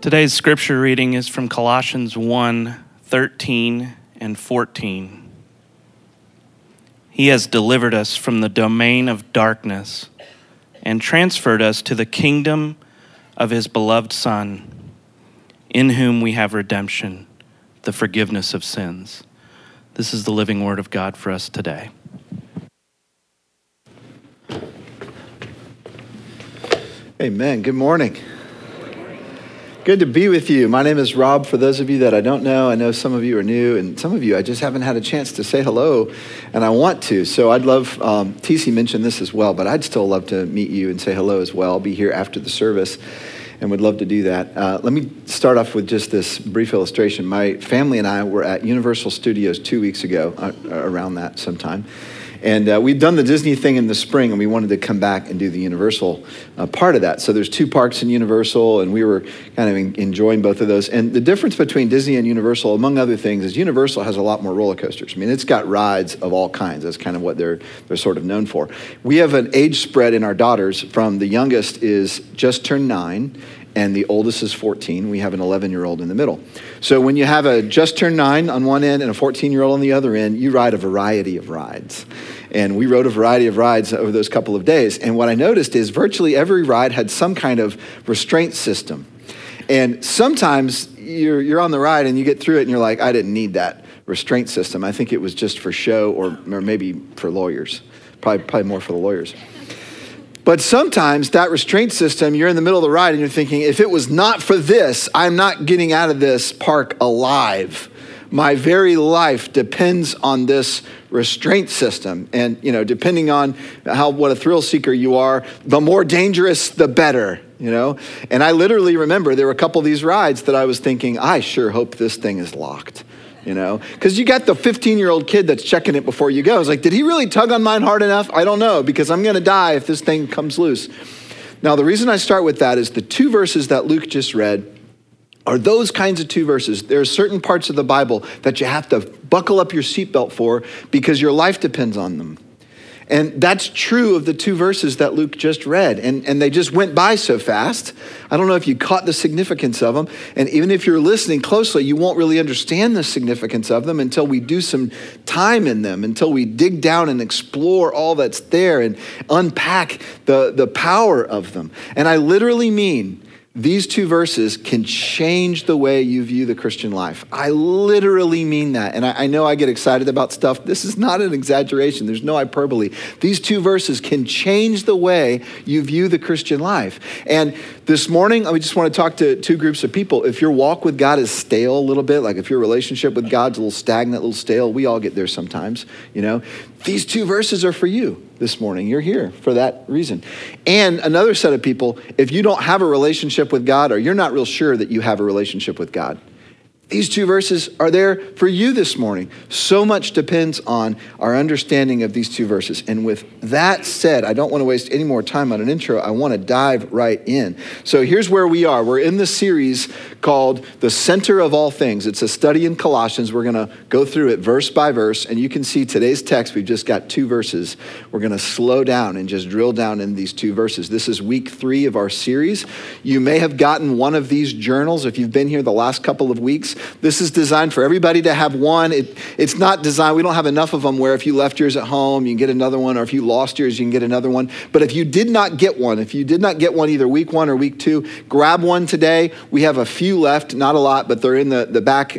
Today's scripture reading is from Colossians 1:13 and 14. He has delivered us from the domain of darkness and transferred us to the kingdom of his beloved Son, in whom we have redemption, the forgiveness of sins. This is the living word of God for us today. Amen. Good morning. Good to be with you. My name is Rob. For those of you that I don't know, I know some of you are new, and some of you I just haven't had a chance to say hello, and I want to. So I'd love, TC mentioned this as well, but I'd still love to meet you and say hello as well. I'll be here after the service and would love to do that. Let me start off with just this brief illustration. My family and I were at Universal Studios 2 weeks ago, around that sometime. And we'd done the Disney thing in the spring, and we wanted to come back and do the Universal part of that. So there's 2 parks in Universal, and we were kind of enjoying both of those. And the difference between Disney and Universal, among other things, is Universal has a lot more roller coasters. I mean, it's got rides of all kinds. That's kind of what they're sort of known for. We have an age spread in our daughters from the youngest is just turned 9, and the oldest is 14. We have an 11-year-old in the middle. So when you have a just turned 9 on one end and a 14-year-old on the other end, you ride a variety of rides. And we rode a variety of rides over those couple of days. And what I noticed is virtually every ride had some kind of restraint system. And sometimes you're on the ride and you get through it and you're like, I didn't need that restraint system. I think it was just for show or maybe for lawyers, probably more for the lawyers. But sometimes that restraint system, you're in the middle of the ride and you're thinking, if it was not for this, I'm not getting out of this park alive. My very life depends on this restraint system. And, you know, depending on what a thrill seeker you are, the more dangerous, the better, you know? And I literally remember there were a couple of these rides that I was thinking, I sure hope this thing is locked. You know, because you got the 15-year-old kid that's checking it before you go. It's like, did he really tug on mine hard enough? I don't know, because I'm going to die if this thing comes loose. Now, the reason I start with that is the 2 verses that Luke just read are those kinds of 2 verses. There are certain parts of the Bible that you have to buckle up your seatbelt for because your life depends on them. And that's true of the 2 verses that Luke just read. And they just went by so fast. I don't know if you caught the significance of them. And even if you're listening closely, you won't really understand the significance of them until we do some time in them, until we dig down and explore all that's there and unpack the power of them. And I literally mean these 2 verses can change the way you view the Christian life. I literally mean that. And I know I get excited about stuff. This is not an exaggeration. There's no hyperbole. These 2 verses can change the way you view the Christian life. And this morning, I just want to talk to 2 groups of people. If your walk with God is stale a little bit, like if your relationship with God's a little stagnant, a little stale, we all get there sometimes, you know. These 2 verses are for you this morning. You're here for that reason. And another set of people, if you don't have a relationship with God or you're not real sure that you have a relationship with God, these 2 verses are there for you this morning. So much depends on our understanding of these 2 verses. And with that said, I don't want to waste any more time on an intro. I want to dive right in. So here's where we are. We're in the series called The Center of All Things. It's a study in Colossians. We're going to go through it verse by verse. And you can see today's text, we've just got 2 verses. We're going to slow down and just drill down in these 2 verses. This is week 3 of our series. You may have gotten one of these journals if you've been here the last couple of weeks. This is designed for everybody to have one. It's not designed, we don't have enough of them where if you left yours at home, you can get another one, or if you lost yours, you can get another one. But if you did not get one either week 1 or week 2, grab one today. We have a few left, not a lot, but they're in the back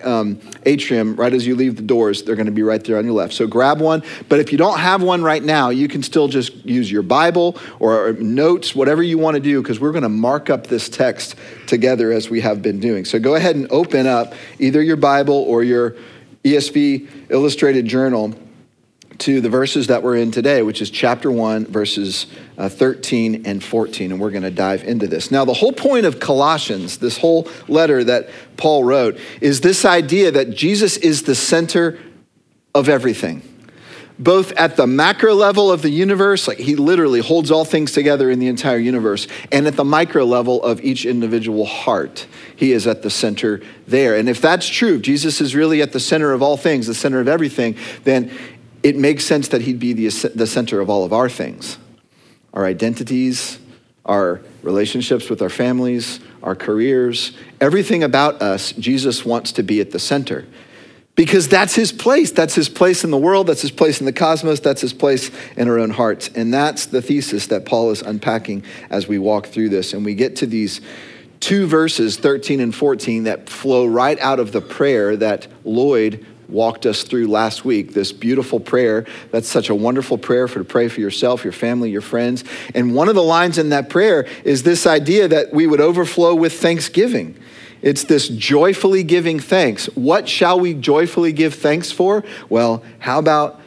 atrium right as you leave the doors. They're going to be right there on your left. So grab one. But if you don't have one right now, you can still just use your Bible or notes, whatever you want to do, because we're going to mark up this text together as we have been doing. So go ahead and open up either your Bible or your ESV illustrated journal to the verses that we're in today, which is chapter 1, verses 13 and 14, and we're going to dive into this. Now, the whole point of Colossians, this whole letter that Paul wrote, is this idea that Jesus is the center of everything, both at the macro level of the universe, like he literally holds all things together in the entire universe, and at the micro level of each individual heart. He is at the center there. And if that's true, if Jesus is really at the center of all things, the center of everything, then it makes sense that he'd be the center of all of our things, our identities, our relationships with our families, our careers, everything about us, Jesus wants to be at the center. Because that's his place. That's his place in the world. That's his place in the cosmos. That's his place in our own hearts. And that's the thesis that Paul is unpacking as we walk through this. And we get to these two verses, 13 and 14, that flow right out of the prayer that Lloyd walked us through last week, this beautiful prayer. That's such a wonderful prayer to pray for yourself, your family, your friends. And one of the lines in that prayer is this idea that we would overflow with thanksgiving. It's this joyfully giving thanks. What shall we joyfully give thanks for? Well, how about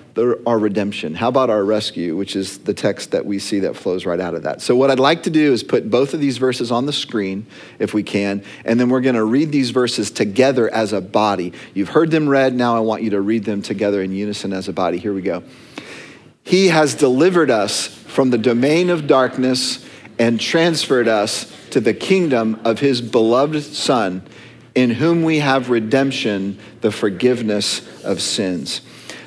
our redemption? How about our rescue, which is the text that we see that flows right out of that? So what I'd like to do is put both of these verses on the screen, if we can, and then we're going to read these verses together as a body. You've heard them read. Now I want you to read them together in unison as a body. Here we go. He has delivered us from the domain of darkness and transferred us to the kingdom of his beloved Son, in whom we have redemption, the forgiveness of sins.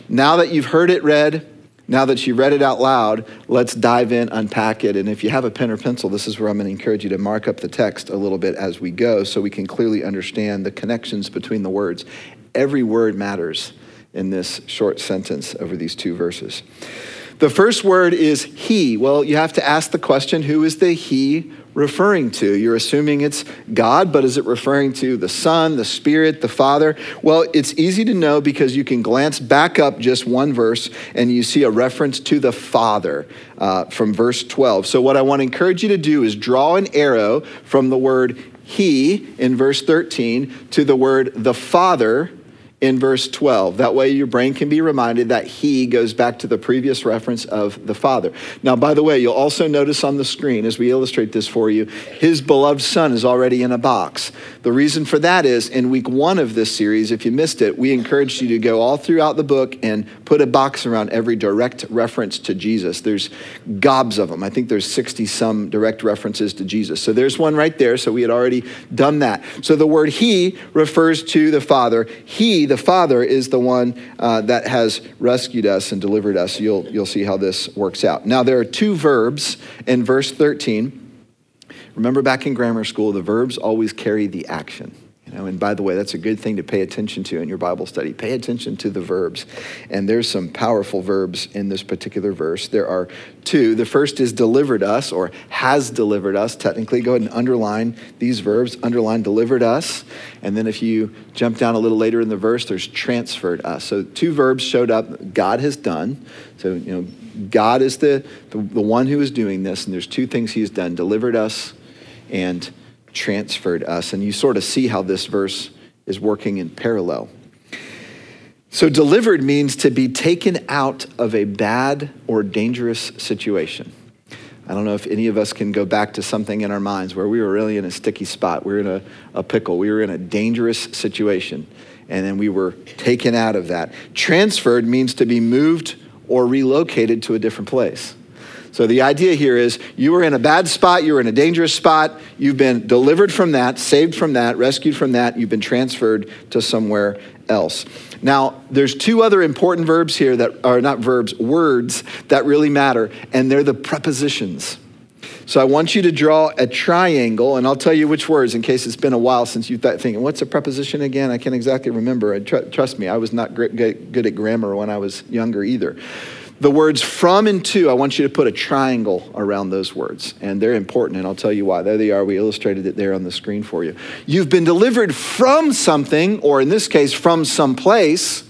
Now that you've heard it read, now that you read it out loud, let's dive in, unpack it. And if you have a pen or pencil, this is where I'm going to encourage you to mark up the text a little bit as we go so we can clearly understand the connections between the words. Every word matters in this short sentence over these two verses. The first word is he. Well, you have to ask the question, who is the he referring to? You're assuming it's God, but is it referring to the Son, the Spirit, the Father? Well, it's easy to know because you can glance back up just one verse and you see a reference to the Father from verse 12. So what I want to encourage you to do is draw an arrow from the word he in verse 13 to the word the Father in verse 12. That way your brain can be reminded that he goes back to the previous reference of the Father. Now, by the way, you'll also notice on the screen as we illustrate this for you, his beloved Son is already in a box. The reason for that is in week one of this series, if you missed it, we encouraged you to go all throughout the book and put a box around every direct reference to Jesus. There's gobs of them. I think there's 60 some direct references to Jesus. So there's one right there. So we had already done that. So the word he refers to the Father. He, the Father, is the one that has rescued us and delivered us. You'll see how this works out. Now, there are two verbs in verse 13. Remember back in grammar school, the verbs always carry the action. And by the way, that's a good thing to pay attention to in your Bible study. Pay attention to the verbs. And there's some powerful verbs in this particular verse. There are two. The first is delivered us, or has delivered us. Technically, go ahead and underline these verbs. Underline delivered us. And then if you jump down a little later in the verse, there's transferred us. So two verbs showed up. God has done. So, God is the one who is doing this. And there's two things he has done. Delivered us and transferred us. And you sort of see how this verse is working in parallel. So delivered means to be taken out of a bad or dangerous situation. I don't know if any of us can go back to something in our minds where we were really in a sticky spot. We were in a pickle. We were in a dangerous situation. And then we were taken out of that. Transferred means to be moved or relocated to a different place. So the idea here is you were in a bad spot, you were in a dangerous spot, you've been delivered from that, saved from that, rescued from that, you've been transferred to somewhere else. Now, there's two other important verbs here that are not verbs, words that really matter, and they're the prepositions. So I want you to draw a triangle, and I'll tell you which words in case it's been a while since you've thinking, what's a preposition again? I can't exactly remember. Trust me, I was not good at grammar when I was younger either. The words from and to, I want you to put a triangle around those words. And they're important, and I'll tell you why. There they are. We illustrated it there on the screen for you. You've been delivered from something, or in this case, from some place,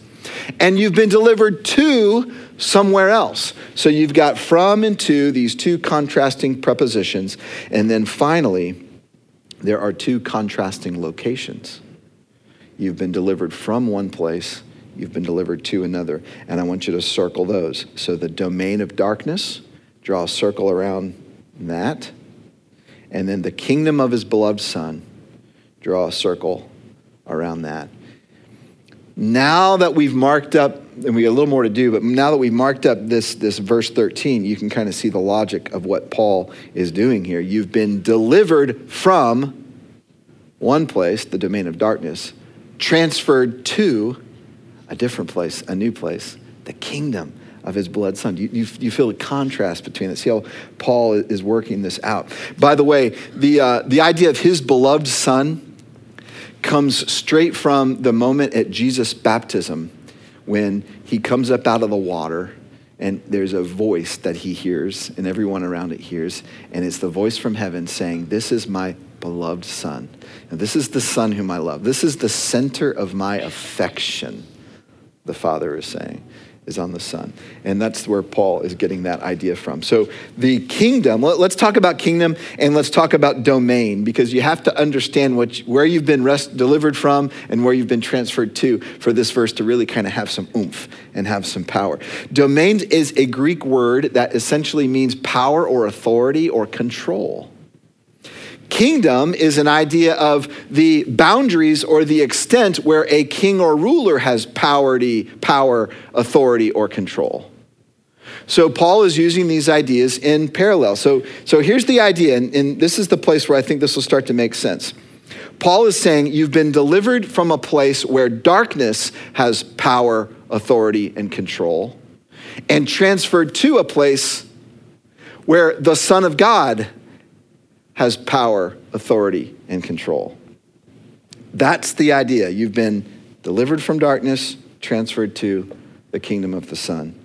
and you've been delivered to somewhere else. So you've got from and to, these two contrasting prepositions. And then finally, there are two contrasting locations. You've been delivered from one place, you've been delivered to another. And I want you to circle those. So the domain of darkness, draw a circle around that. And then the kingdom of his beloved Son, draw a circle around that. Now that we've marked up, and we have a little more to do, but now that we've marked up this verse 13, you can kind of see the logic of what Paul is doing here. You've been delivered from one place, the domain of darkness, transferred to a different place, a new place, the kingdom of his blood son. You feel the contrast between this. See how Paul is working this out. By the way, the idea of his beloved son comes straight from the moment at Jesus' baptism when he comes up out of the water and there's a voice that he hears and everyone around it hears, and it's the voice from heaven saying, "This is my beloved son. And this is the son whom I love. This is the center of my affection," the Father is saying, is on the son. And that's where Paul is getting that idea from. So the kingdom, let's talk about kingdom and let's talk about domain, because you have to understand where you've been delivered from and where you've been transferred to for this verse to really kind of have some oomph and have some power. Domain is a Greek word that essentially means power or authority or control. Kingdom is an idea of the boundaries or the extent where a king or ruler has power, authority, or control. So Paul is using these ideas in parallel. So here's the idea, and this is the place where I think this will start to make sense. Paul is saying you've been delivered from a place where darkness has power, authority, and control, and transferred to a place where the Son of God has power, authority, and control. That's the idea. You've been delivered from darkness, transferred to the kingdom of the Son.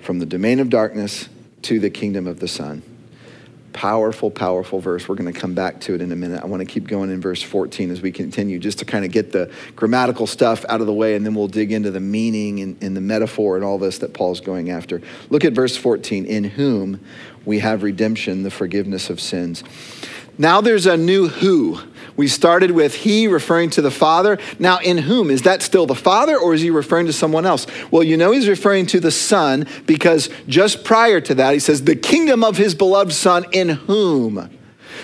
From the domain of darkness to the kingdom of the Son. Powerful, powerful verse. We're going to come back to it in a minute. I want to keep going in verse 14 as we continue, just to kind of get the grammatical stuff out of the way, and then we'll dig into the meaning and the metaphor and all this that Paul's going after. Look at verse 14, "In whom we have redemption, the forgiveness of sins." Now there's a new who. We started with he referring to the Father. Now in whom? Is that still the Father, or is he referring to someone else? Well, you know he's referring to the Son, because just prior to that, he says the kingdom of his beloved Son in whom.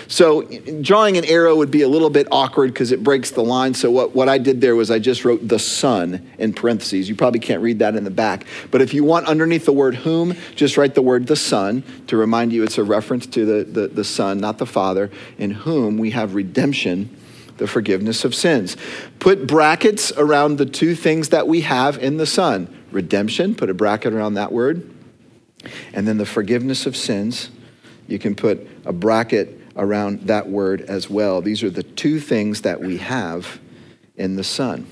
So drawing an arrow would be a little bit awkward because it breaks the line. So what I did there was I just wrote the Son in parentheses. You probably can't read that in the back. But if you want underneath the word whom, just write the word the Son to remind you it's a reference to the Son, not the Father, in whom we have redemption, the forgiveness of sins. Put brackets around the two things that we have in the Son. Redemption, put a bracket around that word. And then the forgiveness of sins, you can put a bracket around that word as well. These are the two things that we have in the Son.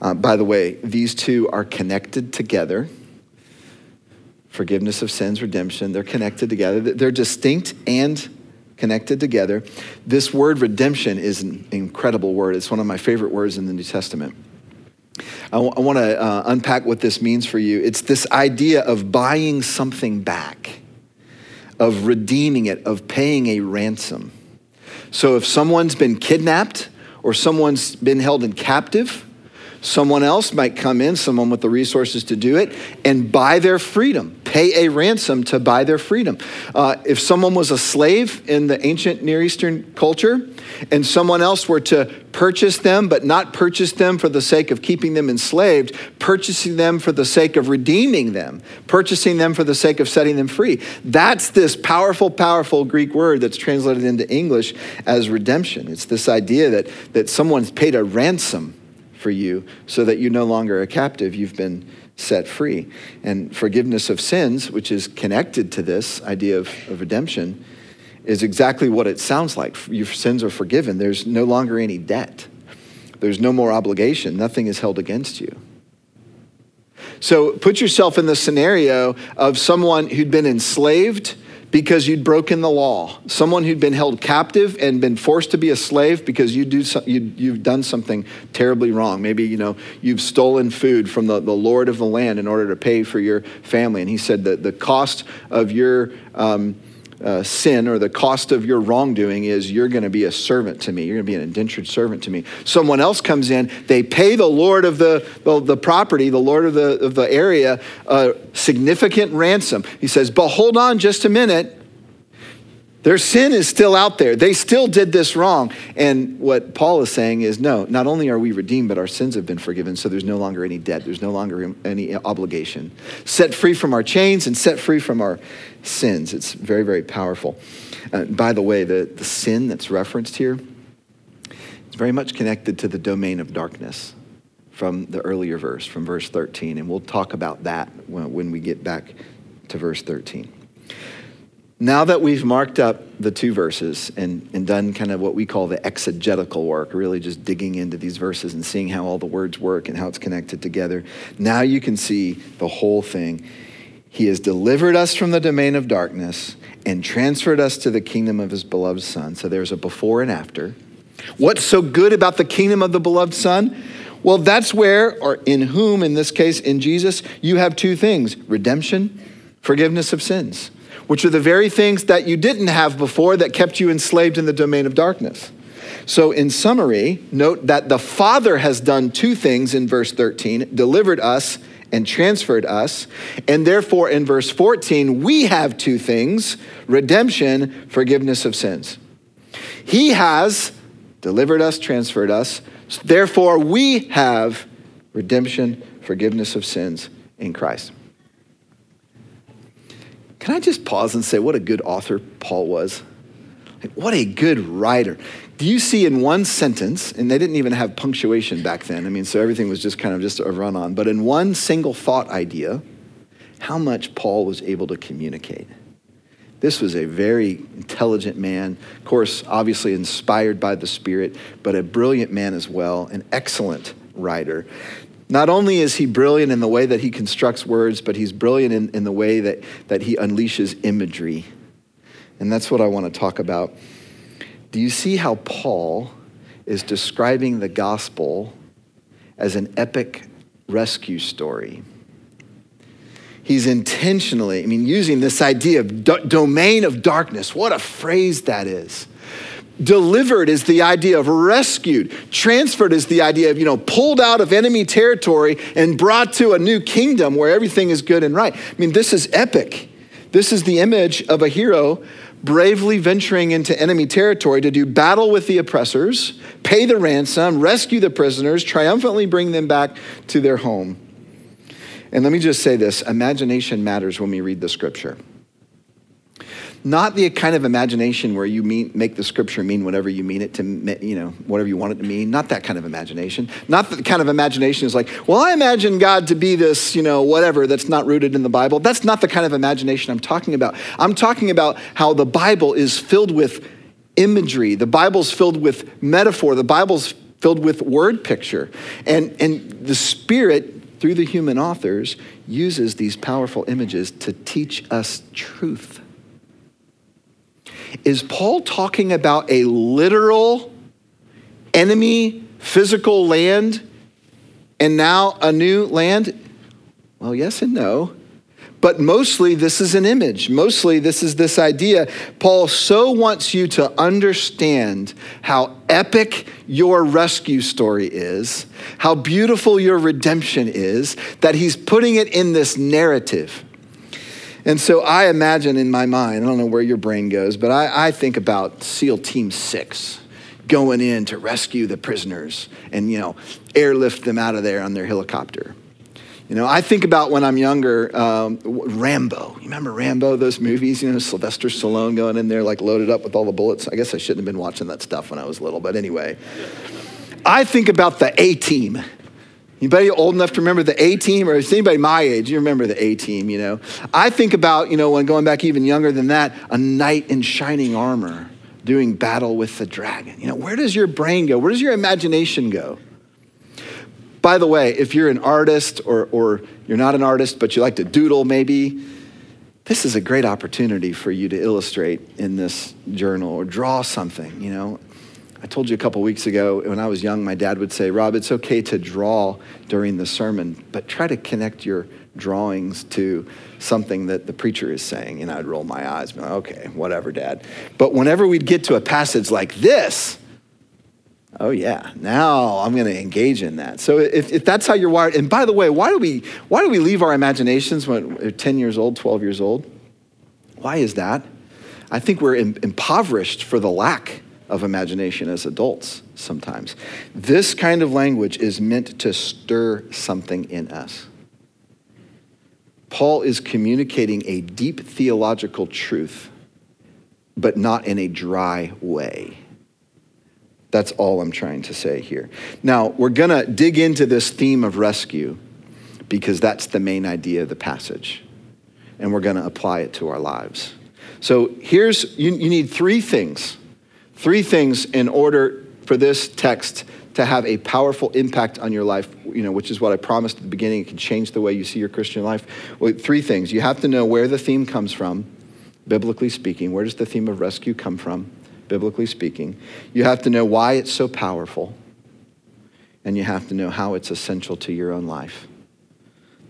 By the way, these two are connected together. Forgiveness of sins, redemption, they're connected together. They're distinct and connected together. This word redemption is an incredible word. It's one of my favorite words in the New Testament. I want to unpack what this means for you. It's this idea of buying something back, of redeeming it, of paying a ransom. So if someone's been kidnapped or someone's been held in captive, someone else might come in, someone with the resources to do it, and buy their freedom, pay a ransom to buy their freedom. If someone was a slave in the ancient Near Eastern culture and someone else were to purchase them, but not purchase them for the sake of keeping them enslaved, purchasing them for the sake of redeeming them, purchasing them for the sake of setting them free. That's this powerful, powerful Greek word that's translated into English as redemption. It's this idea that someone's paid a ransom for you so that you're no longer a captive, you've been set free. And forgiveness of sins, which is connected to this idea of redemption, is exactly what it sounds like. Your sins are forgiven. There's no longer any debt. There's no more obligation. Nothing is held against you. So put yourself in the scenario of someone who'd been enslaved because you'd broken the law, someone who'd been held captive and been forced to be a slave because you've done something terribly wrong. Maybe, you've stolen food from the Lord of the land in order to pay for your family. And he said that the cost of your sin or the cost of your wrongdoing is you're going to be a servant to me. You're going to be an indentured servant to me. Someone else comes in, they pay the Lord of the property, the Lord of the area, a significant ransom. He says, but hold on just a minute. Their sin is still out there. They still did this wrong. And what Paul is saying is, no, not only are we redeemed, but our sins have been forgiven, so there's no longer any debt. There's no longer any obligation. Set free from our chains and set free from our sins. It's very, very powerful. By the way, the sin that's referenced here is very much connected to the domain of darkness. from the earlier verse, from verse 13. And we'll talk about that when we get back to verse 13. Now that we've marked up the two verses and done kind of what we call the exegetical work, really just digging into these verses and seeing how all the words work and how it's connected together, now you can see the whole thing. He has delivered us from the domain of darkness and transferred us to the kingdom of his beloved son. So there's a before and after. What's so good about the kingdom of the beloved son? Well, that's where, or in whom, in this case, in Jesus, you have two things: redemption, forgiveness of sins, which are the very things that you didn't have before that kept you enslaved in the domain of darkness. So in summary, note that the Father has done two things in verse 13, delivered us and transferred us. And therefore in verse 14, we have two things: redemption, forgiveness of sins. He has delivered us, transferred us. Therefore we have redemption, forgiveness of sins in Christ. Can I just pause and say what a good author Paul was? Like, what a good writer. Do you see in one sentence, and they didn't even have punctuation back then. I mean, so everything was just kind of just a run on. But in one single thought idea, how much Paul was able to communicate. This was a very intelligent man. Of course, obviously inspired by the Spirit, but a brilliant man as well, an excellent writer. Not only is he brilliant in the way that he constructs words, but he's brilliant in the way that he unleashes imagery. And that's what I want to talk about. Do you see how Paul is describing the gospel as an epic rescue story? He's intentionally, I mean, using this idea of domain of darkness. What a phrase that is. Delivered is the idea of rescued. Transferred is the idea of, pulled out of enemy territory and brought to a new kingdom where everything is good and right. I mean, this is epic. This is the image of a hero bravely venturing into enemy territory to do battle with the oppressors, pay the ransom, rescue the prisoners, triumphantly bring them back to their home. And let me just say this, imagination matters when we read the scripture. Not the kind of imagination where you make the scripture mean whatever you mean it to, whatever you want it to mean. Not that kind of imagination. Not the kind of imagination is like, well, I imagine God to be this, whatever that's not rooted in the Bible. That's not the kind of imagination I'm talking about. I'm talking about how the Bible is filled with imagery. The Bible's filled with metaphor. The Bible's filled with word picture. And the Spirit, through the human authors, uses these powerful images to teach us truth. Is Paul talking about a literal enemy, physical land, and now a new land? Well, yes and no. But mostly this is an image. Mostly this is this idea. Paul so wants you to understand how epic your rescue story is, how beautiful your redemption is, that he's putting it in this narrative. And so I imagine in my mind, I don't know where your brain goes, but I think about SEAL Team 6 going in to rescue the prisoners and, airlift them out of there on their helicopter. I think about when I'm younger, Rambo. You remember Rambo, those movies? Sylvester Stallone going in there like loaded up with all the bullets. I guess I shouldn't have been watching that stuff when I was little, but anyway. I think about the A-team. Anybody old enough to remember the A-team, or is anybody my age? You remember the A-team, I think about, when going back even younger than that, a knight in shining armor doing battle with the dragon. Where does your brain go? Where does your imagination go? By the way, if you're an artist or you're not an artist, but you like to doodle maybe, this is a great opportunity for you to illustrate in this journal or draw something, I told you a couple weeks ago, when I was young, my dad would say, Rob, it's okay to draw during the sermon, but try to connect your drawings to something that the preacher is saying. And I'd roll my eyes, be like, okay, whatever, Dad. But whenever we'd get to a passage like this, oh yeah, now I'm going to engage in that. So if that's how you're wired, and by the way, why do we leave our imaginations when we're 10 years old, 12 years old? Why is that? I think we're impoverished for the lack of imagination as adults sometimes. This kind of language is meant to stir something in us. Paul is communicating a deep theological truth, but not in a dry way. That's all I'm trying to say here. Now, we're going to dig into this theme of rescue because that's the main idea of the passage, and we're going to apply it to our lives. So here's, you need three things in order for this text to have a powerful impact on your life, which is what I promised at the beginning. It can change the way you see your Christian life. Well, three things. You have to know where the theme comes from, biblically speaking. Where does the theme of rescue come from, biblically speaking? You have to know why it's so powerful, and you have to know how it's essential to your own life.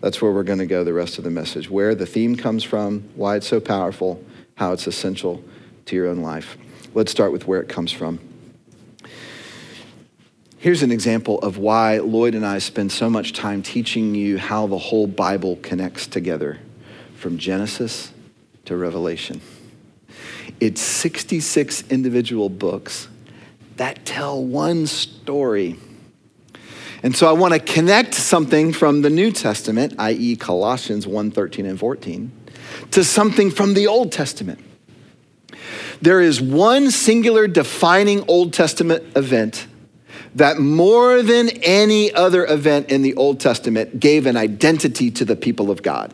That's where we're going to go the rest of the message. Where the theme comes from, why it's so powerful, how it's essential to your own life. Let's start with where it comes from. Here's an example of why Lloyd and I spend so much time teaching you how the whole Bible connects together from Genesis to Revelation. It's 66 individual books that tell one story. And so I want to connect something from the New Testament, i.e. Colossians 1:13 and 14, to something from the Old Testament. There is one singular defining Old Testament event that more than any other event in the Old Testament gave an identity to the people of God.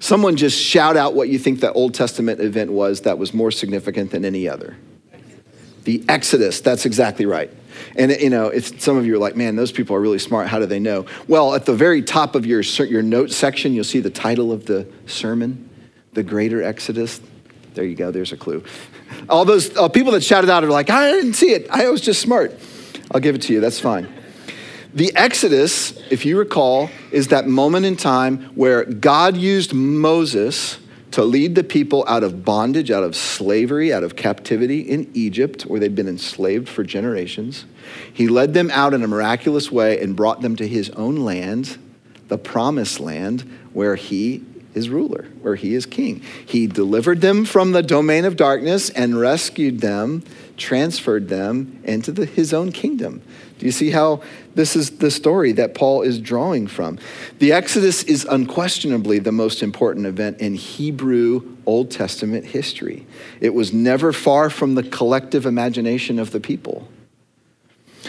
Someone just shout out what you think that Old Testament event was that was more significant than any other. The Exodus, that's exactly right. And it's, some of you are like, man, those people are really smart. How do they know? Well, at the very top of your note section, you'll see the title of the sermon, The Greater Exodus. There you go, there's a clue. All those people that shouted out are like, I didn't see it. I was just smart. I'll give it to you, that's fine. The Exodus, if you recall, is that moment in time where God used Moses to lead the people out of bondage, out of slavery, out of captivity in Egypt, where they'd been enslaved for generations. He led them out in a miraculous way and brought them to his own land, the promised land, where he is ruler, where he is king. He delivered them from the domain of darkness and rescued them, transferred them into his own kingdom. Do you see how this is the story that Paul is drawing from? The Exodus is unquestionably the most important event in Hebrew Old Testament history. It was never far from the collective imagination of the people.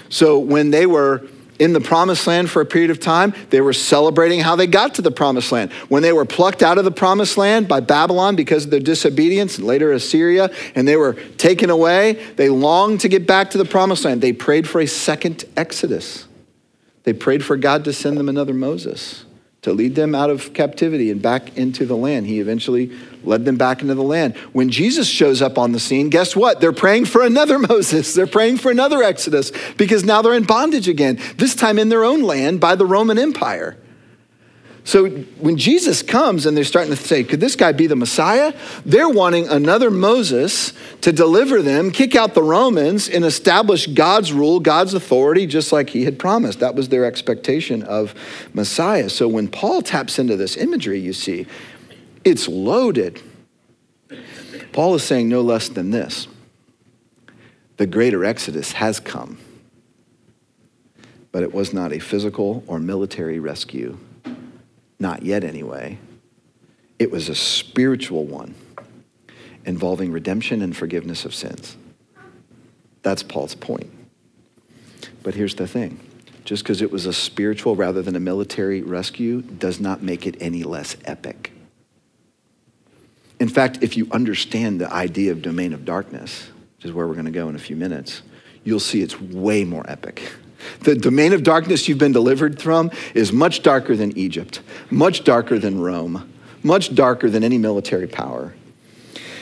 So when they were in the promised land for a period of time, they were celebrating how they got to the promised land. When they were plucked out of the promised land by Babylon because of their disobedience, and later Assyria, and they were taken away, they longed to get back to the promised land. They prayed for a second Exodus. They prayed for God to send them another Moses to lead them out of captivity and back into the land. He eventually led them back into the land. When Jesus shows up on the scene, guess what? They're praying for another Moses. They're praying for another Exodus because now they're in bondage again, this time in their own land by the Roman Empire. So when Jesus comes and they're starting to say, could this guy be the Messiah? They're wanting another Moses to deliver them, kick out the Romans, and establish God's rule, God's authority, just like he had promised. That was their expectation of Messiah. So when Paul taps into this imagery, you see, it's loaded. Paul is saying no less than this. The greater Exodus has come, but it was not a physical or military rescue. Not yet anyway. It was a spiritual one involving redemption and forgiveness of sins. That's Paul's point. But here's the thing. Just because it was a spiritual rather than a military rescue does not make it any less epic. In fact, if you understand the idea of domain of darkness, which is where we're going to go in a few minutes, you'll see it's way more epic. The domain of darkness you've been delivered from is much darker than Egypt, much darker than Rome, much darker than any military power.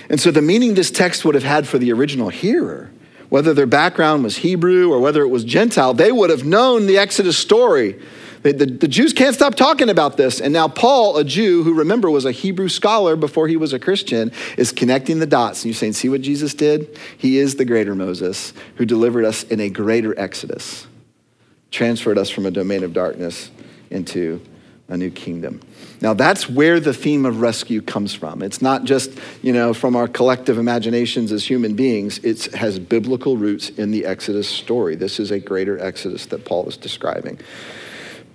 And so the meaning this text would have had for the original hearer, whether their background was Hebrew or whether it was Gentile, they would have known the Exodus story. The Jews can't stop talking about this. And now Paul, a Jew who, remember, was a Hebrew scholar before he was a Christian, is connecting the dots. And you're saying, see what Jesus did? He is the greater Moses who delivered us in a greater Exodus, transferred us from a domain of darkness into a new kingdom. Now that's where the theme of rescue comes from. It's not just, from our collective imaginations as human beings. It has biblical roots in the Exodus story. This is a greater Exodus that Paul is describing.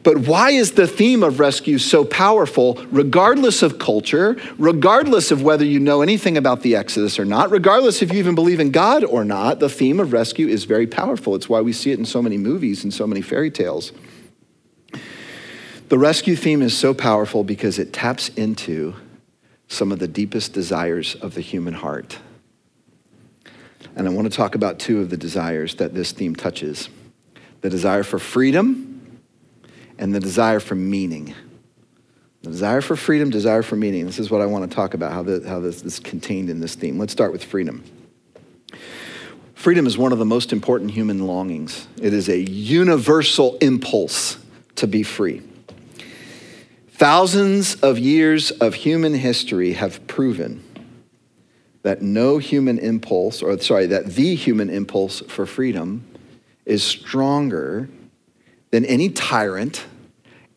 But why is the theme of rescue so powerful, regardless of culture, regardless of whether you know anything about the Exodus or not, regardless if you even believe in God or not? The theme of rescue is very powerful. It's why we see it in so many movies and so many fairy tales. The rescue theme is so powerful because it taps into some of the deepest desires of the human heart. And I want to talk about two of the desires that this theme touches: the desire for freedom and the desire for meaning. The desire for freedom, desire for meaning. This is what I want to talk about, how this is contained in this theme. Let's start with freedom. Freedom is one of the most important human longings. It is a universal impulse to be free. Thousands of years of human history have proven that the human impulse for freedom is stronger than any tyrant,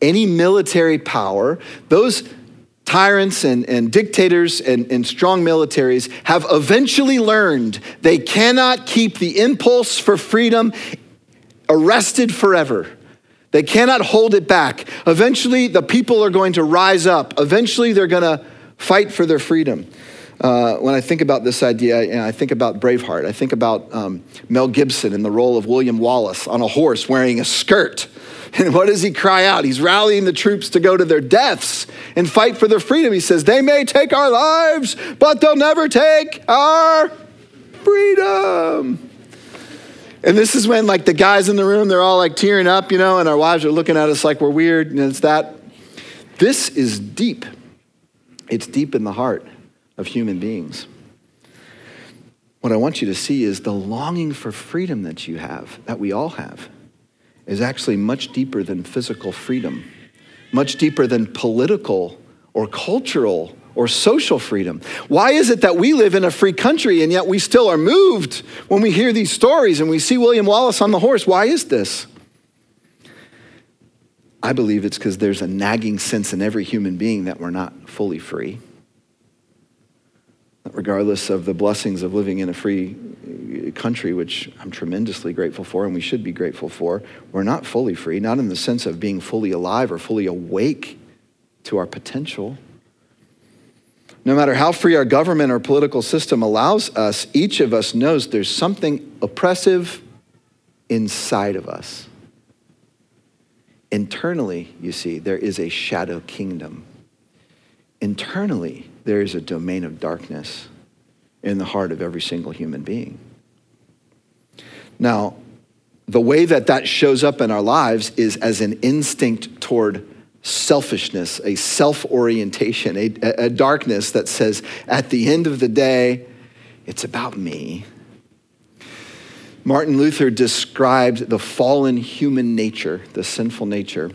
any military power. Those tyrants and dictators and strong militaries have eventually learned they cannot keep the impulse for freedom arrested forever. They cannot hold it back. Eventually, the people are going to rise up. Eventually, they're going to fight for their freedom. When I think about this idea, and I think about Braveheart, I think about Mel Gibson in the role of William Wallace on a horse wearing a skirt. And what does he cry out? He's rallying the troops to go to their deaths and fight for their freedom. He says, "They may take our lives, but they'll never take our freedom." And this is when, like, the guys in the room, they're all like tearing up, you know, and our wives are looking at us like we're weird. And it's that. This is deep. It's deep in the heart of human beings. What I want you to see is the longing for freedom that you have, that we all have, is actually much deeper than physical freedom, much deeper than political or cultural or social freedom. Why is it that we live in a free country and yet we still are moved when we hear these stories and we see William Wallace on the horse? Why is this? I believe it's because there's a nagging sense in every human being that we're not fully free. Regardless of the blessings of living in a free country, which I'm tremendously grateful for and we should be grateful for, we're not fully free, not in the sense of being fully alive or fully awake to our potential. No matter how free our government or political system allows us, each of us knows there's something oppressive inside of us. Internally, you see, there is a shadow kingdom. Internally, there is a domain of darkness in the heart of every single human being. Now, the way that shows up in our lives is as an instinct toward selfishness, a self-orientation, a darkness that says, at the end of the day, it's about me. Martin Luther described the fallen human nature, the sinful nature,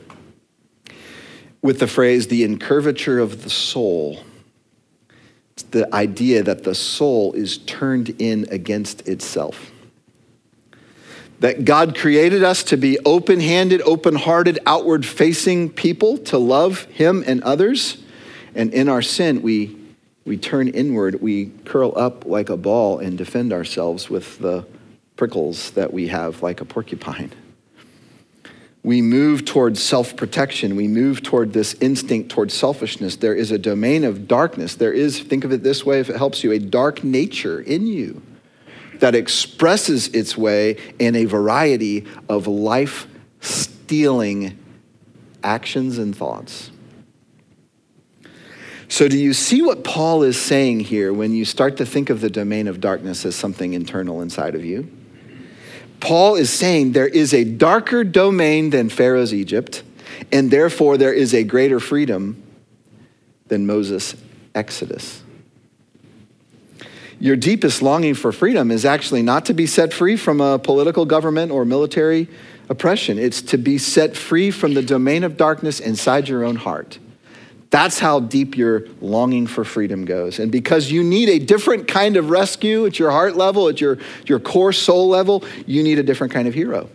with the phrase, the incurvature of the soul. It's the idea that the soul is turned in against itself. That God created us to be open-handed, open-hearted, outward-facing people, to love him and others. And in our sin, we turn inward, we curl up like a ball and defend ourselves with the prickles that we have like a porcupine. We move toward self-protection. We move toward this instinct toward selfishness. There is a domain of darkness. There is, think of it this way if it helps you, a dark nature in you that expresses its way in a variety of life-stealing actions and thoughts. So do you see what Paul is saying here when you start to think of the domain of darkness as something internal inside of you? Paul is saying there is a darker domain than Pharaoh's Egypt, and therefore there is a greater freedom than Moses' Exodus. Your deepest longing for freedom is actually not to be set free from a political government or military oppression. It's to be set free from the domain of darkness inside your own heart. That's how deep your longing for freedom goes. And because you need a different kind of rescue at your heart level, at your core soul level, you need a different kind of hero.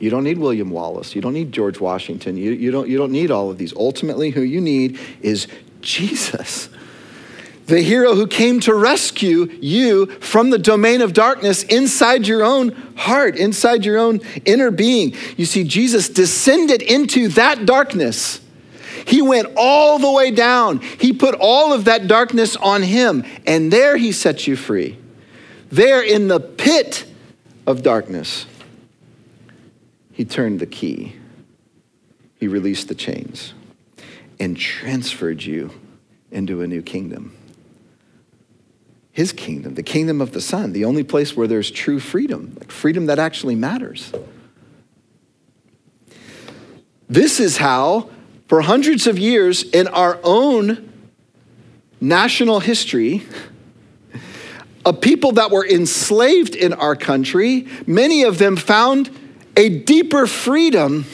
You don't need William Wallace. You don't need George Washington. You don't need all of these. Ultimately, who you need is Jesus. The hero who came to rescue you from the domain of darkness inside your own heart, inside your own inner being. You see, Jesus descended into that darkness. He went all the way down. He put all of that darkness on him, and there he set you free. There in the pit of darkness, he turned the key. He released the chains and transferred you into a new kingdom. His kingdom, the kingdom of the Son, the only place where there's true freedom, like freedom that actually matters. This is how, for hundreds of years in our own national history, a people that were enslaved in our country, many of them found a deeper freedom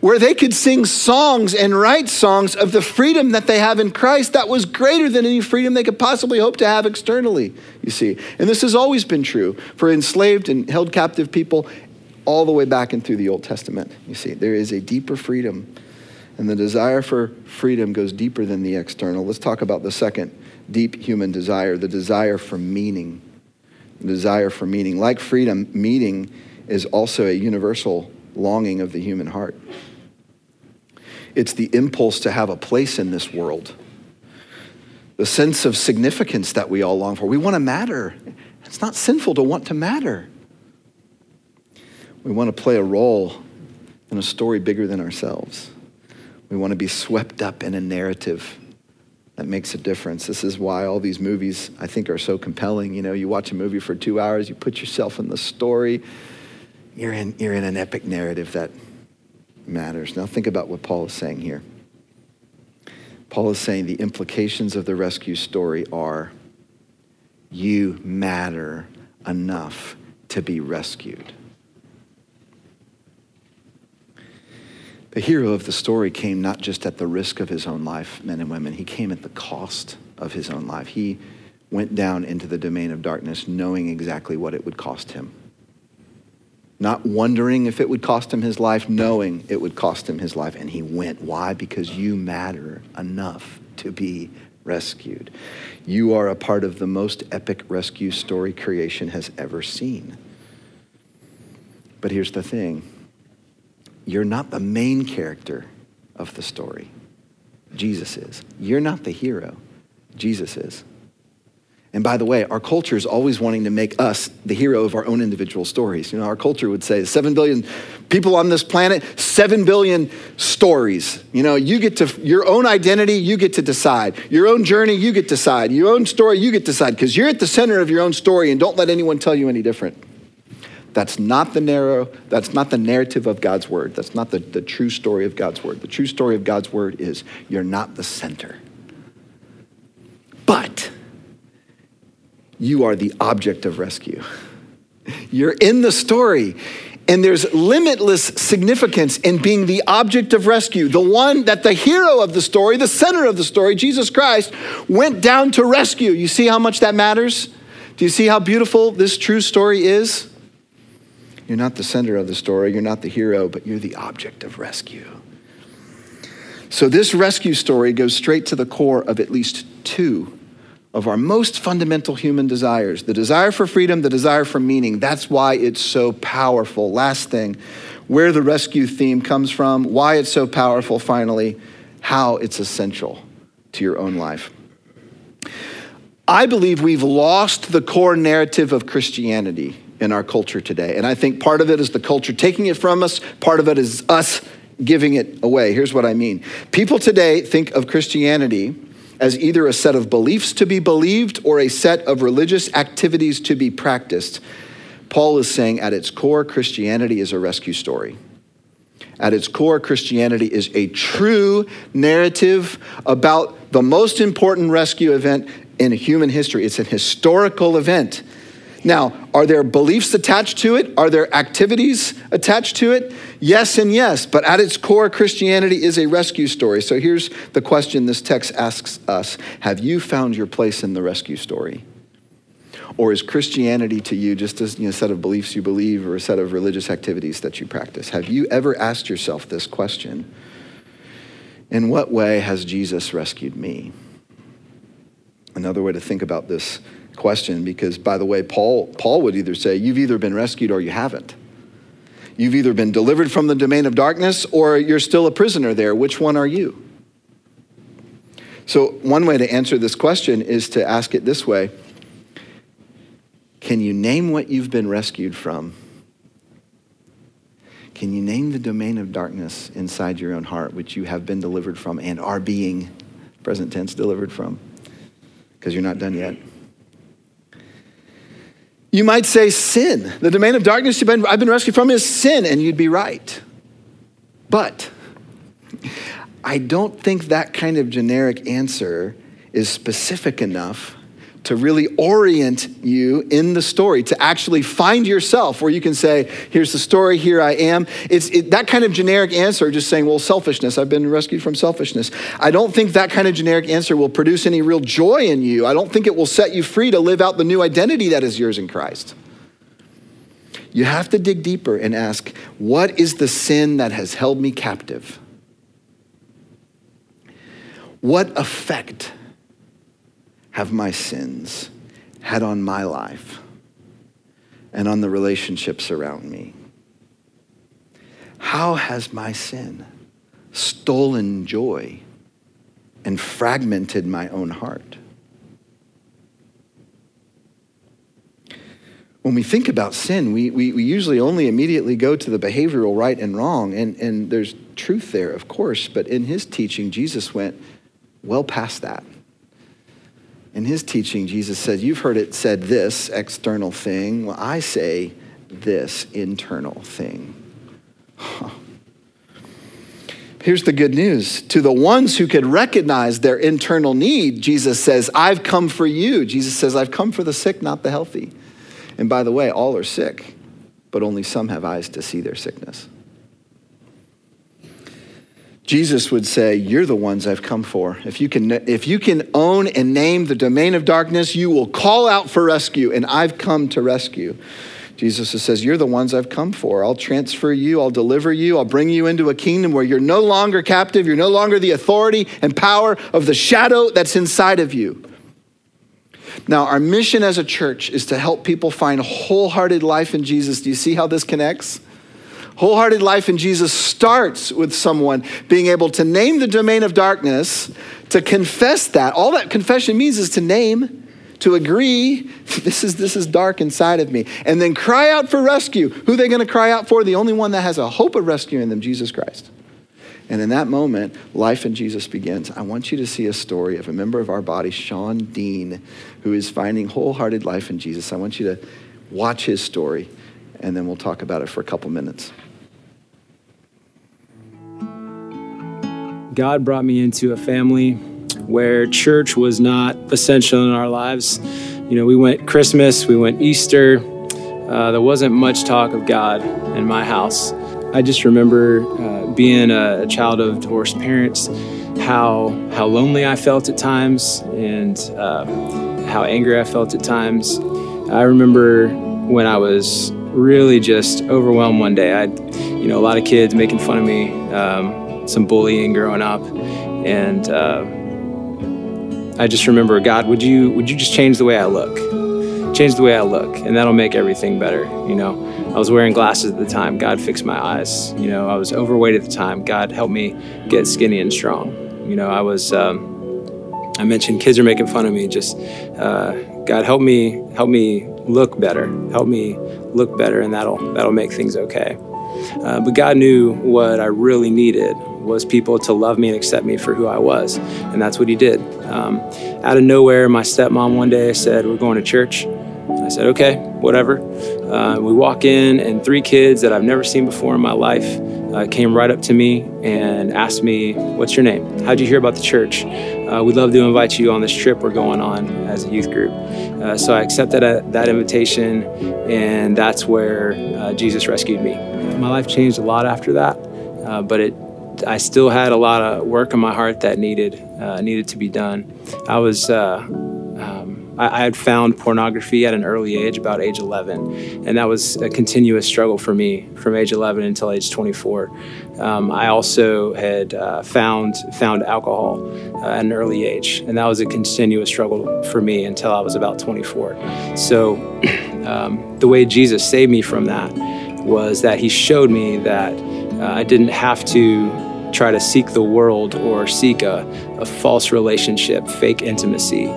where they could sing songs and write songs of the freedom that they have in Christ that was greater than any freedom they could possibly hope to have externally, you see. And this has always been true for enslaved and held captive people all the way back and through the Old Testament, you see. There is a deeper freedom. And the desire for freedom goes deeper than the external. Let's talk about the second deep human desire, the desire for meaning. The desire for meaning. Like freedom, meaning is also a universal longing of the human heart. It's the impulse to have a place in this world. The sense of significance that we all long for. We want to matter. It's not sinful to want to matter. We want to play a role in a story bigger than ourselves. We want to be swept up in a narrative that makes a difference. This is why all these movies, I think, are so compelling. You know, you watch a movie for 2 hours, you put yourself in the story, you're in an epic narrative that matters. Now think about what Paul is saying here. Paul is saying the implications of the rescue story are you matter enough to be rescued. The hero of the story came not just at the risk of his own life, men and women. He came at the cost of his own life. He went down into the domain of darkness knowing exactly what it would cost him. Not wondering if it would cost him his life, knowing it would cost him his life. And he went. Why? Because you matter enough to be rescued. You are a part of the most epic rescue story creation has ever seen. But here's the thing. You're not the main character of the story. Jesus is. You're not the hero. Jesus is. And by the way, our culture is always wanting to make us the hero of our own individual stories. You know, our culture would say 7 billion people on this planet, 7 billion stories. You know, you get to, your own identity, you get to decide. Your own journey, you get to decide. Your own story, you get to decide because you're at the center of your own story and don't let anyone tell you any different. That's not the narrative of God's word. That's not the true story of God's word. The true story of God's word is you're not the center. But you are the object of rescue. You're in the story. And there's limitless significance in being the object of rescue, the one that the hero of the story, the center of the story, Jesus Christ, went down to rescue. You see how much that matters? Do you see how beautiful this true story is? You're not the center of the story, you're not the hero, but you're the object of rescue. So this rescue story goes straight to the core of at least two of our most fundamental human desires, the desire for freedom, the desire for meaning. That's why it's so powerful. Last thing, where the rescue theme comes from, why it's so powerful, finally, how it's essential to your own life. I believe we've lost the core narrative of Christianity in our culture today. And I think part of it is the culture taking it from us. Part of it is us giving it away. Here's what I mean. People today think of Christianity as either a set of beliefs to be believed or a set of religious activities to be practiced. Paul is saying at its core, Christianity is a rescue story. At its core, Christianity is a true narrative about the most important rescue event in human history. It's an historical event. Now, are there beliefs attached to it? Are there activities attached to it? Yes and yes, but at its core, Christianity is a rescue story. So here's the question this text asks us. Have you found your place in the rescue story? Or is Christianity to you just a set of beliefs you believe or a set of religious activities that you practice? Have you ever asked yourself this question? In what way has Jesus rescued me? another way to think about this question, because by the way, Paul would either say, you've either been rescued or you haven't. You've either been delivered from the domain of darkness or you're still a prisoner there. Which one are you? So one way to answer this question is to ask it this way. Can you name what you've been rescued from? Can you name the domain of darkness inside your own heart, which you have been delivered from and are being, present tense, delivered from? Because you're not done yet. You might say sin. The domain of darkness I've been rescued from is sin, and you'd be right. But I don't think that kind of generic answer is specific enough to really orient you in the story, to actually find yourself where you can say, here's the story, here I am. It's that kind of generic answer, just saying, well, selfishness, I've been rescued from selfishness. I don't think that kind of generic answer will produce any real joy in you. I don't think it will set you free to live out the new identity that is yours in Christ. You have to dig deeper and ask, what is the sin that has held me captive? What effect have my sins had on my life and on the relationships around me? How has my sin stolen joy and fragmented my own heart? When we think about sin, we usually only immediately go to the behavioral right and wrong, and there's truth there, of course, but in his teaching, Jesus went well past that. In his teaching, Jesus said, you've heard it said this, external thing. Well, I say this, internal thing. Huh. Here's the good news. To the ones who could recognize their internal need, Jesus says, I've come for you. Jesus says, I've come for the sick, not the healthy. And by the way, all are sick, but only some have eyes to see their sickness. Jesus would say, you're the ones I've come for. If you can own and name the domain of darkness, you will call out for rescue, and I've come to rescue. Jesus says, you're the ones I've come for. I'll transfer you, I'll deliver you, I'll bring you into a kingdom where you're no longer captive, you're no longer the authority and power of the shadow that's inside of you. Now, our mission as a church is to help people find wholehearted life in Jesus. Do you see how this connects? Wholehearted life in Jesus starts with someone being able to name the domain of darkness, to confess that. All that confession means is to name, to agree, this is dark inside of me, and then cry out for rescue. Who are they going to cry out for? The only one that has a hope of rescue in them, Jesus Christ. And in that moment, life in Jesus begins. I want you to see a story of a member of our body, Sean Dean, who is finding wholehearted life in Jesus. I want you to watch his story, and then we'll talk about it for a couple minutes. God brought me into a family where church was not essential in our lives. You know, we went Christmas, we went Easter. There wasn't much talk of God in my house. I just remember being a child of divorced parents, how lonely I felt at times and how angry I felt at times. I remember when I was really just overwhelmed one day. A lot of kids making fun of me, some bullying growing up. And I just remember, God, would you just change the way I look? Change the way I look, and that'll make everything better, you know? I was wearing glasses at the time. God fixed my eyes. You know, I was overweight at the time. God helped me get skinny and strong. You know, I was, I mentioned kids are making fun of me. Just, God, help me look better. Help me look better, and that'll make things okay. But God knew what I really needed was people to love me and accept me for who I was, and that's what he did. Out of nowhere, my stepmom one day said, we're going to church. I said, okay, whatever. We walk in, and three kids that I've never seen before in my life came right up to me and asked me, what's your name? How'd you hear about the church? We'd love to invite you on this trip we're going on as a youth group. So I accepted that invitation, and that's where Jesus rescued me. My life changed a lot after that, but I still had a lot of work in my heart that needed to be done. I was I had found pornography at an early age, about age 11, and that was a continuous struggle for me from age 11 until age 24. I also had found alcohol at an early age, and that was a continuous struggle for me until I was about 24. So the way Jesus saved me from that was that he showed me that I didn't have to try to seek the world or seek a false relationship, fake intimacy,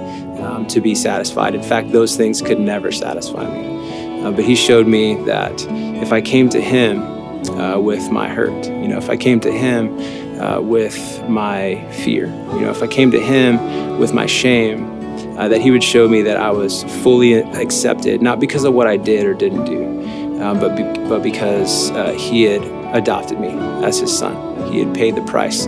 to be satisfied. In fact, those things could never satisfy me. But he showed me that if I came to him with my hurt, you know, if I came to him with my fear, you know, if I came to him with my shame, that he would show me that I was fully accepted, not because of what I did or didn't do, but because he had adopted me as his son. He had paid the price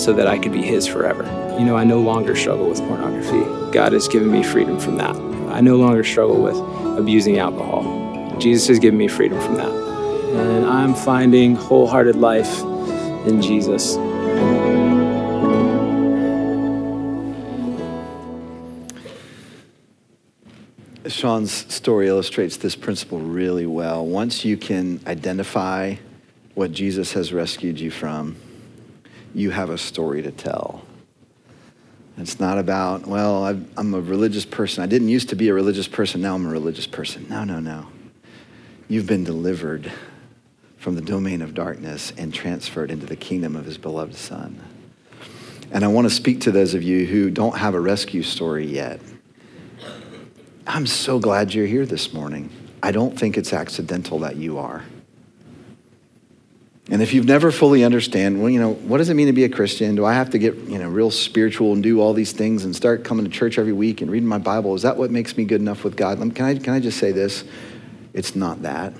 so that I could be his forever. You know, I no longer struggle with pornography. God has given me freedom from that. I no longer struggle with abusing alcohol. Jesus has given me freedom from that. And I'm finding wholehearted life in Jesus. Sean's story illustrates this principle really well. Once you can identify what Jesus has rescued you from, you have a story to tell. It's not about, well, I'm a religious person. I didn't used to be a religious person, now I'm a religious person. No. You've been delivered from the domain of darkness and transferred into the kingdom of his beloved son. And I want to speak to those of you who don't have a rescue story yet. I'm so glad you're here this morning. I don't think it's accidental that you are. And if you've never fully understand, well, you know, what does it mean to be a Christian? Do I have to get, you know, real spiritual and do all these things and start coming to church every week and reading my Bible? Is that what makes me good enough with God? Can I just say this? It's not that.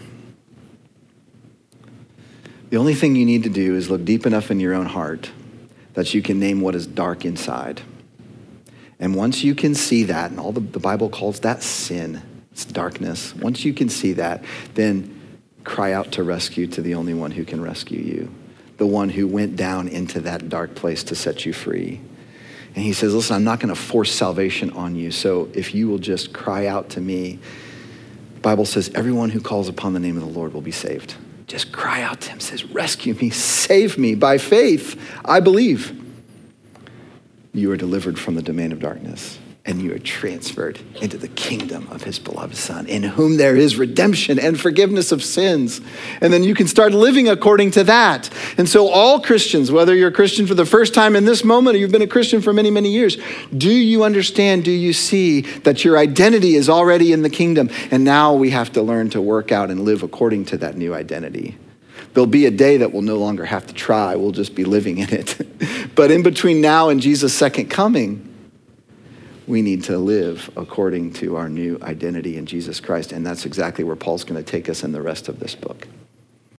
The only thing you need to do is look deep enough in your own heart that you can name what is dark inside. And once you can see that, and all the Bible calls that sin, it's darkness. Once you can see that, then cry out to rescue to the only one who can rescue you, the one who went down into that dark place to set you free. And he says, listen, I'm not gonna force salvation on you, so if you will just cry out to me. The Bible says everyone who calls upon the name of the Lord will be saved. Just cry out to him, says, rescue me, save me by faith, I believe. You are delivered from the domain of darkness, and you are transferred into the kingdom of his beloved son, in whom there is redemption and forgiveness of sins. And then you can start living according to that. And so all Christians, whether you're a Christian for the first time in this moment, or you've been a Christian for many, many years, do you understand, do you see that your identity is already in the kingdom? And now we have to learn to work out and live according to that new identity. There'll be a day that we'll no longer have to try. We'll just be living in it. But in between now and Jesus' second coming, we need to live according to our new identity in Jesus Christ. And that's exactly where Paul's going to take us in the rest of this book.